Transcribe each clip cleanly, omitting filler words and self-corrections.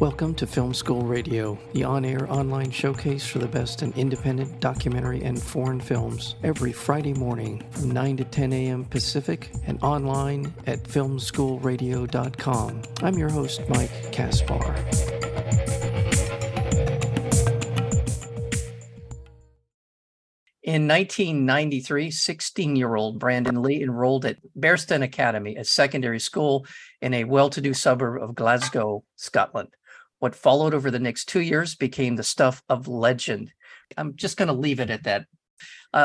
Welcome to Film School Radio, the on-air online showcase for the best in independent documentary and foreign films, every Friday morning from 9 to 10 a.m. Pacific and online at filmschoolradio.com. I'm your host, Mike Kaspar. In 1993, 16-year-old Brandon Lee enrolled at Bearsden Academy, a secondary school in a well-to-do suburb of Glasgow, Scotland. What followed over the next 2 years became the stuff of legend. I'm just going to leave it at that.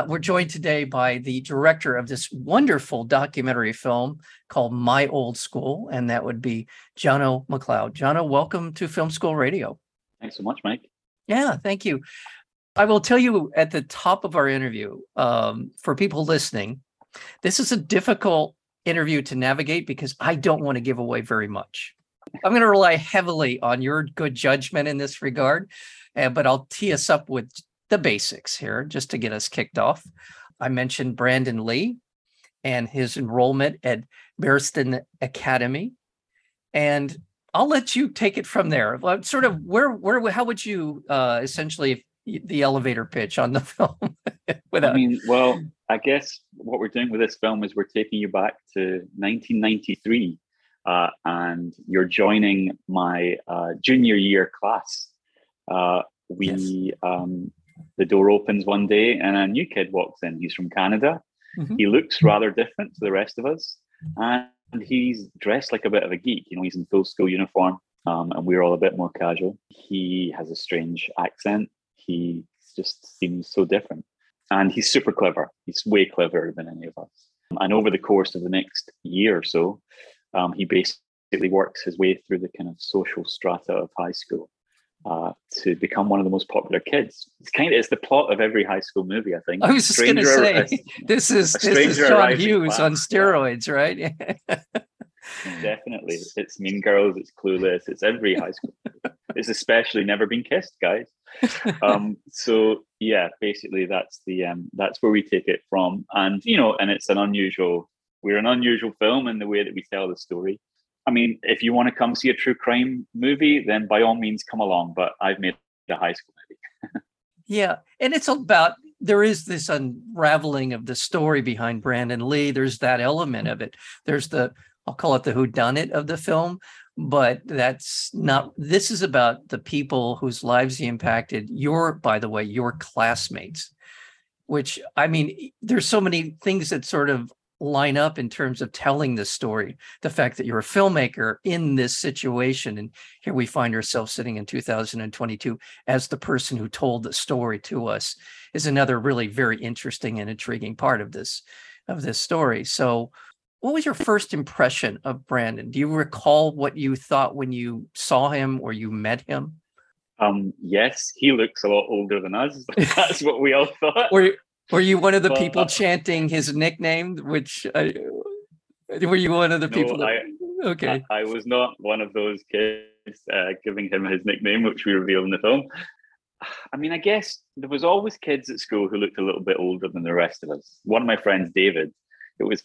We're joined today by the director of this wonderful documentary film called My Old School, and that would be Jono McLeod. Jono, welcome to Film School Radio. Thanks so much, Mike. Yeah, thank you. I will tell you at the top of our interview, for people listening, this is a difficult interview to navigate because I don't want to give away very much. I'm going to rely heavily on your good judgment in this regard, but I'll tee us up with the basics here just to get us kicked off. I mentioned Brandon Lee and his enrollment at Bearsden Academy, and I'll let you take it from there. Sort of where how would you essentially the elevator pitch on the film? I guess what we're doing with this film is we're taking you back to 1993. And you're joining my junior year class. Yes. The door opens one day and a new kid walks in. He's from Canada. Mm-hmm. He looks rather different to the rest of us. And he's dressed like a bit of a geek. You know, he's in full school uniform, and we're all a bit more casual. He has a strange accent. He just seems so different. And he's super clever. He's way cleverer than any of us. And over the course of the next year or so, he basically works his way through the kind of social strata of high school to become one of the most popular kids. It's the plot of every high school movie, I think. I was just going to say, this is John Hughes on steroids, right? Definitely. It's Mean Girls, it's Clueless, it's every high school movie. It's especially Never Been Kissed, guys. So yeah, basically that's where we take it from. And, you know, and it's we're an unusual film in the way that we tell the story. I mean, if you want to come see a true crime movie, then by all means, come along. But I've made a high school movie. Yeah. And it's about, there is this unraveling of the story behind Brandon Lee. There's that element of it. There's I'll call it the whodunit of the film. But this is about the people whose lives he impacted. Your classmates, which, I mean, there's so many things that sort of line up in terms of telling this story. The fact that you're a filmmaker in this situation, and here we find ourselves sitting in 2022 as the person who told the story to us, is another really very interesting and intriguing part of this story. So what was your first impression of Brandon? Do you recall what you thought when you saw him or you met him? Yes, he looks a lot older than us. That's what we all thought. Were you one of the people chanting his nickname? Were you one of the people? Okay. I was not one of those kids giving him his nickname, which we reveal in the film. I mean, I guess there was always kids at school who looked a little bit older than the rest of us. One of my friends, David,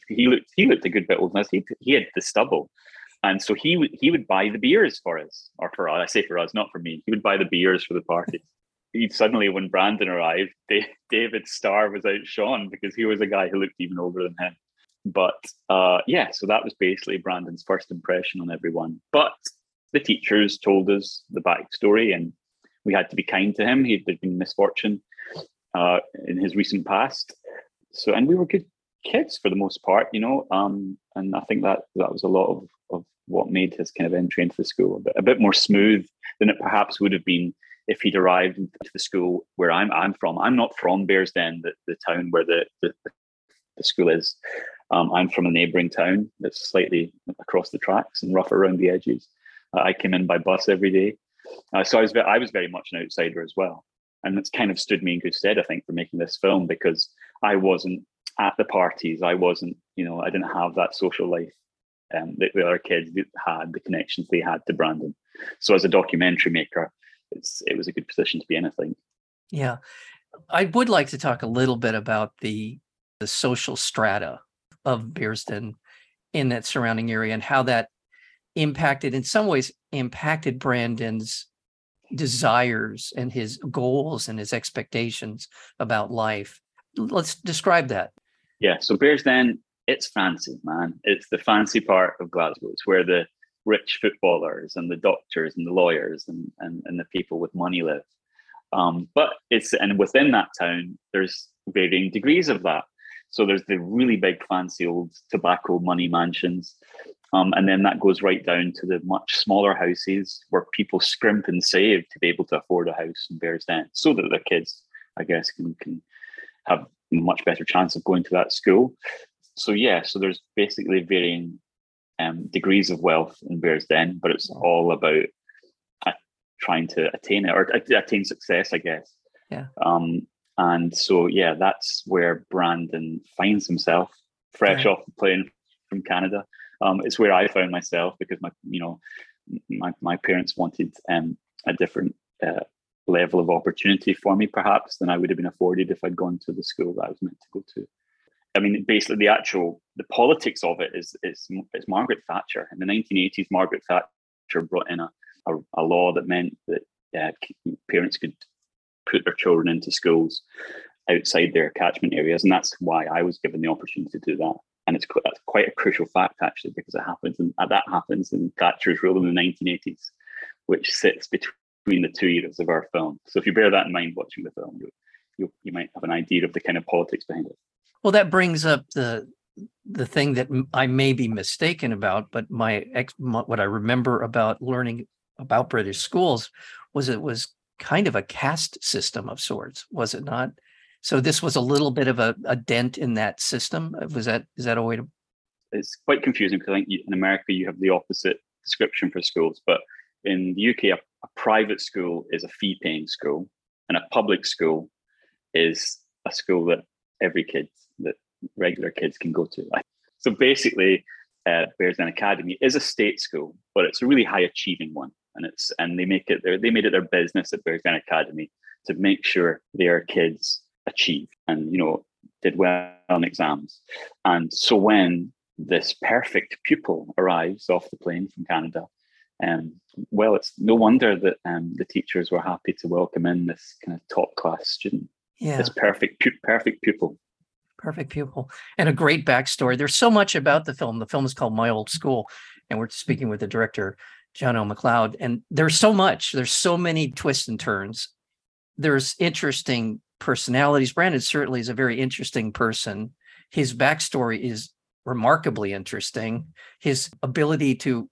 he looked a good bit older than us. He had the stubble, and so he would buy the beers for us, or for us. I say for us, not for me. He would buy the beers for the parties. Suddenly, when Brandon arrived, David's star was outshone because he was a guy who looked even older than him. But so that was basically Brandon's first impression on everyone. But the teachers told us the backstory, and we had to be kind to him. There'd been misfortune in his recent past, and we were good kids for the most part, you know. And I think that was a lot of what made his kind of entry into the school a bit more smooth than it perhaps would have been if he'd arrived into the school where I'm from. I'm not from Bearsden, the town where the school is. I'm from a neighbouring town that's slightly across the tracks and rough around the edges. I came in by bus every day. So I was very much an outsider as well. And that's kind of stood me in good stead, I think, for making this film, because I wasn't at the parties. I wasn't, you know, I didn't have that social life that the other kids had, the connections they had to Brandon. So as a documentary maker, it was a good position to be in, I think. Yeah. I would like to talk a little bit about the social strata of Bearsden in that surrounding area and how that in some ways impacted Brandon's desires and his goals and his expectations about life. Let's describe that. Yeah, so Bearsden, it's fancy, man. It's the fancy part of Glasgow. It's where the rich footballers and the doctors and the lawyers and the people with money live. But within that town, there's varying degrees of that. So there's the really big fancy old tobacco money mansions. And then that goes right down to the much smaller houses where people scrimp and save to be able to afford a house in Bearsden so that their kids, I guess, can have a much better chance of going to that school. So yeah, so there's basically varying degrees of wealth in Bearsden, but it's all about trying to attain it or attain success, I guess. Yeah. And so, yeah, that's where Brandon finds himself fresh off the plane from Canada. It's where I found myself because my parents wanted a different level of opportunity for me, perhaps, than I would have been afforded if I'd gone to the school that I was meant to go to. I mean, basically, the politics of it is Margaret Thatcher. In the 1980s, Margaret Thatcher brought in a law that meant that parents could put their children into schools outside their catchment areas, and that's why I was given the opportunity to do that. And it's quite a crucial fact, actually, because that happens in Thatcher's rule in the 1980s, which sits between the 2 years of our film. So if you bear that in mind watching the film, you might have an idea of the kind of politics behind it. Well, that brings up the thing that I may be mistaken about, but what I remember about learning about British schools was it was kind of a caste system of sorts, was it not? So this was a little bit of a dent in that system. Is that a way to? It's quite confusing because I think in America you have the opposite description for schools, but in the UK, a private school is a fee-paying school, and a public school is a school that regular kids can go to. So basically, Bearsden Academy is a state school, but it's a really high-achieving one. And they made it their business at Bearsden Academy to make sure their kids achieved and did well on exams. And so when this perfect pupil arrives off the plane from Canada, it's no wonder that the teachers were happy to welcome in this kind of top class student. Yeah, this perfect pupil. Perfect pupil, and a great backstory. There's so much about the film. The film is called My Old School, and we're speaking with the director, Jono McLeod, and there's so much. There's so many twists and turns. There's interesting personalities. Brandon certainly is a very interesting person. His backstory is remarkably interesting. His ability to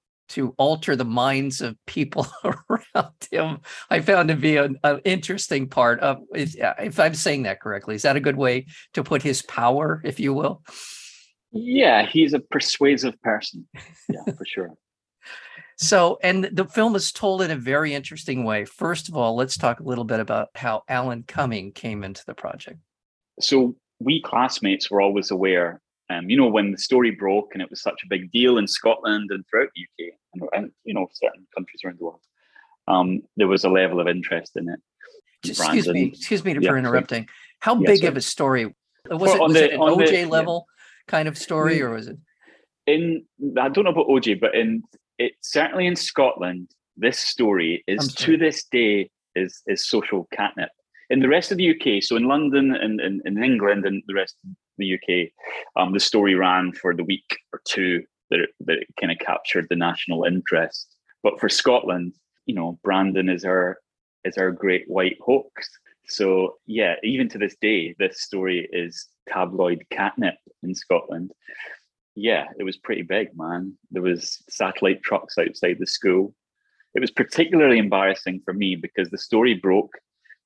alter the minds of people around him, I found to be an interesting part of, if I'm saying that correctly, is that a good way to put his power, if you will? Yeah, he's a persuasive person. Yeah, for sure. So, and the film is told in a very interesting way. First of all, let's talk a little bit about how Alan Cumming came into the project. So we classmates were always aware, when the story broke and it was such a big deal in Scotland and throughout the UK and certain countries around the world, there was a level of interest in it. Excuse me for interrupting. How big of a story? Was it an OJ level kind of story, or was it? I don't know about OJ, but certainly in Scotland, this story is to this day is social catnip. In the rest of the UK, so in London and in England and the rest of the UK, the story ran for the week or two that it kind of captured the national interest. But for Scotland, Brandon is our great white hoax. So yeah, even to this day, this story is tabloid catnip in Scotland. Yeah, it was pretty big, man. There was satellite trucks outside the school. It was particularly embarrassing for me because the story broke.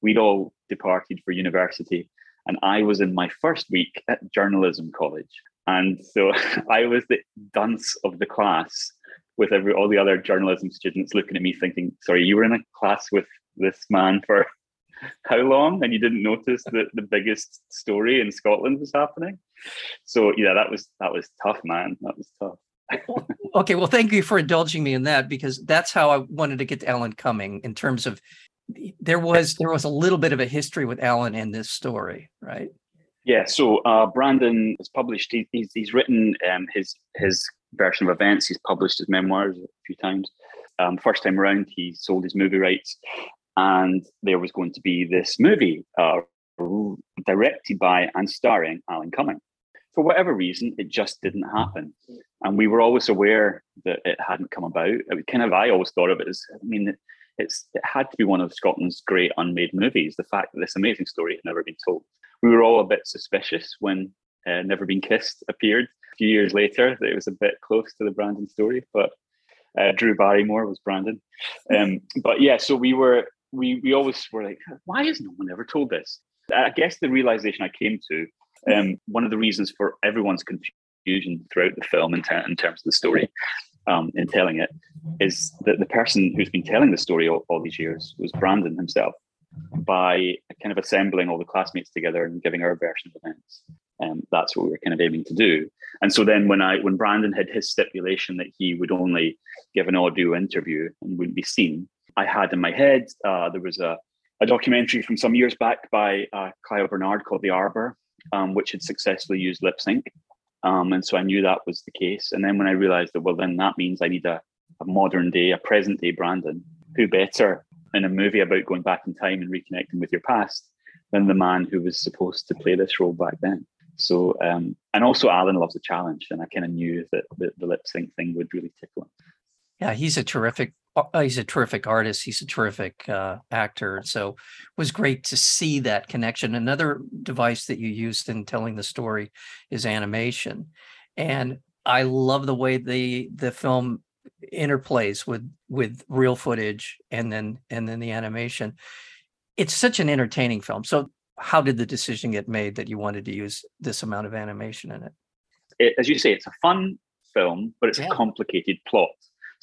We'd all departed for university, and I was in my first week at journalism college. And so I was the dunce of the class with all the other journalism students looking at me thinking, sorry, you were in a class with this man for how long? And you didn't notice that the biggest story in Scotland was happening? So yeah, that was tough, man. That was tough. Okay, well, thank you for indulging me in that, because that's how I wanted to get to Alan Cumming, in terms of there was a little bit of a history with Alan in this story, right? Yeah. So Brandon has published. He's written his version of events. He's published his memoirs a few times. First time around, he sold his movie rights, and there was going to be this movie directed by and starring Alan Cumming. For whatever reason, it just didn't happen. And we were always aware that it hadn't come about. I always thought of it as, it had to be one of Scotland's great unmade movies. The fact that this amazing story had never been told. We were all a bit suspicious when Never Been Kissed appeared. A few years later, it was a bit close to the Brandon story, but Drew Barrymore was Brandon. But yeah, so we always were like, why has no one ever told this? I guess the realization I came to, one of the reasons for everyone's confusion throughout the film in terms of the story, in telling it, is that the person who's been telling the story all these years was Brandon himself, by kind of assembling all the classmates together and giving our version of events. That's what we were kind of aiming to do. And so then when Brandon had his stipulation that he would only give an audio interview and wouldn't be seen, I had in my head, there was a documentary from some years back by Clio Barnard called The Arbor, which had successfully used lip sync. And so I knew that was the case. And then when I realized that, well, then that means I need a modern day, a present day Brandon, who better in a movie about going back in time and reconnecting with your past than the man who was supposed to play this role back then. So, and also Alan loves a challenge, and I kind of knew that the lip sync thing would really tickle him. Yeah, he's a terrific artist. He's a terrific actor. So it was great to see that connection. Another device that you used in telling the story is animation. And I love the way the film interplays with real footage and then the animation. It's such an entertaining film. So how did the decision get made that you wanted to use this amount of animation in it? As you say, it's a fun film, but it's a complicated plot.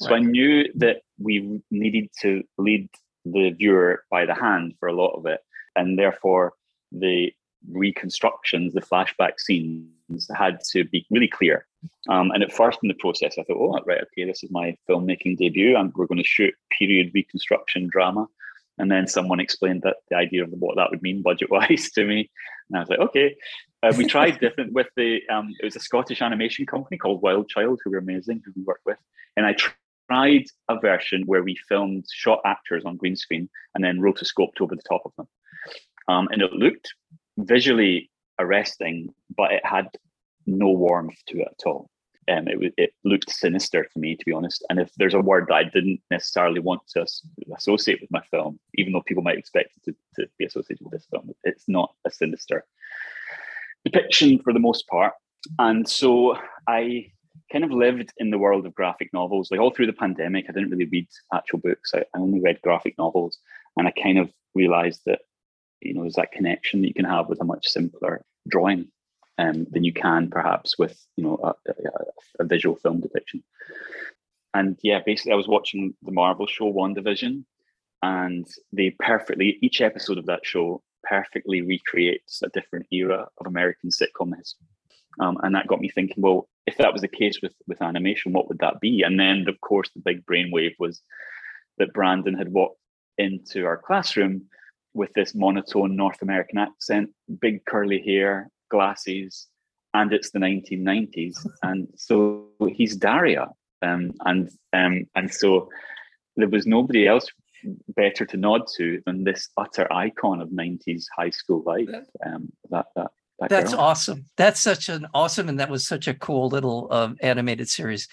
So right. I knew that we needed to lead the viewer by the hand for a lot of it. And therefore, the reconstructions, the flashback scenes had to be really clear. And at first in the process, I thought, this is my filmmaking debut. We're going to shoot period reconstruction drama. And then someone explained that the idea of what that would mean budget-wise to me. And I was like, okay. We tried different with it was a Scottish animation company called Wild Child, who were amazing, who we worked with. And I tried a version where we filmed shot actors on green screen and then rotoscoped over the top of them. And it looked visually arresting, but it had no warmth to it at all. It looked sinister to me, to be honest. And if there's a word that I didn't necessarily want to associate with my film, even though people might expect it to be associated with this film, it's not a sinister depiction for the most part. And so I kind of lived in the world of graphic novels. Like all through the pandemic, I didn't really read actual books. I only read graphic novels. And I kind of realized that, there's that connection that you can have with a much simpler drawing than you can perhaps with, a visual film depiction. And yeah, basically I was watching the Marvel show WandaVision, and each episode of that show perfectly recreates a different era of American sitcom history. And that got me thinking, well, if that was the case with animation, what would that be? And then, of course, the big brainwave was that Brandon had walked into our classroom with this monotone North American accent, big curly hair, glasses, and it's the 1990s. And so he's Daria. And so there was nobody else better to nod to than this utter icon of 90s high school life. That's girl. Awesome. That's such an awesome, and that was such a cool little animated series.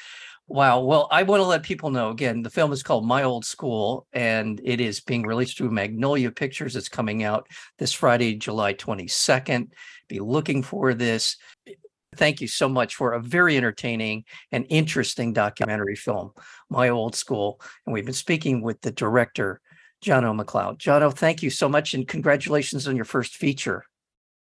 Wow. Well, I want to let people know, again, the film is called My Old School, and it is being released through Magnolia Pictures. It's coming out this Friday, July 22nd. Be looking for this. Thank you so much for a very entertaining and interesting documentary film, My Old School. And we've been speaking with the director, Jono McLeod. Jono, thank you so much, and congratulations on your first feature.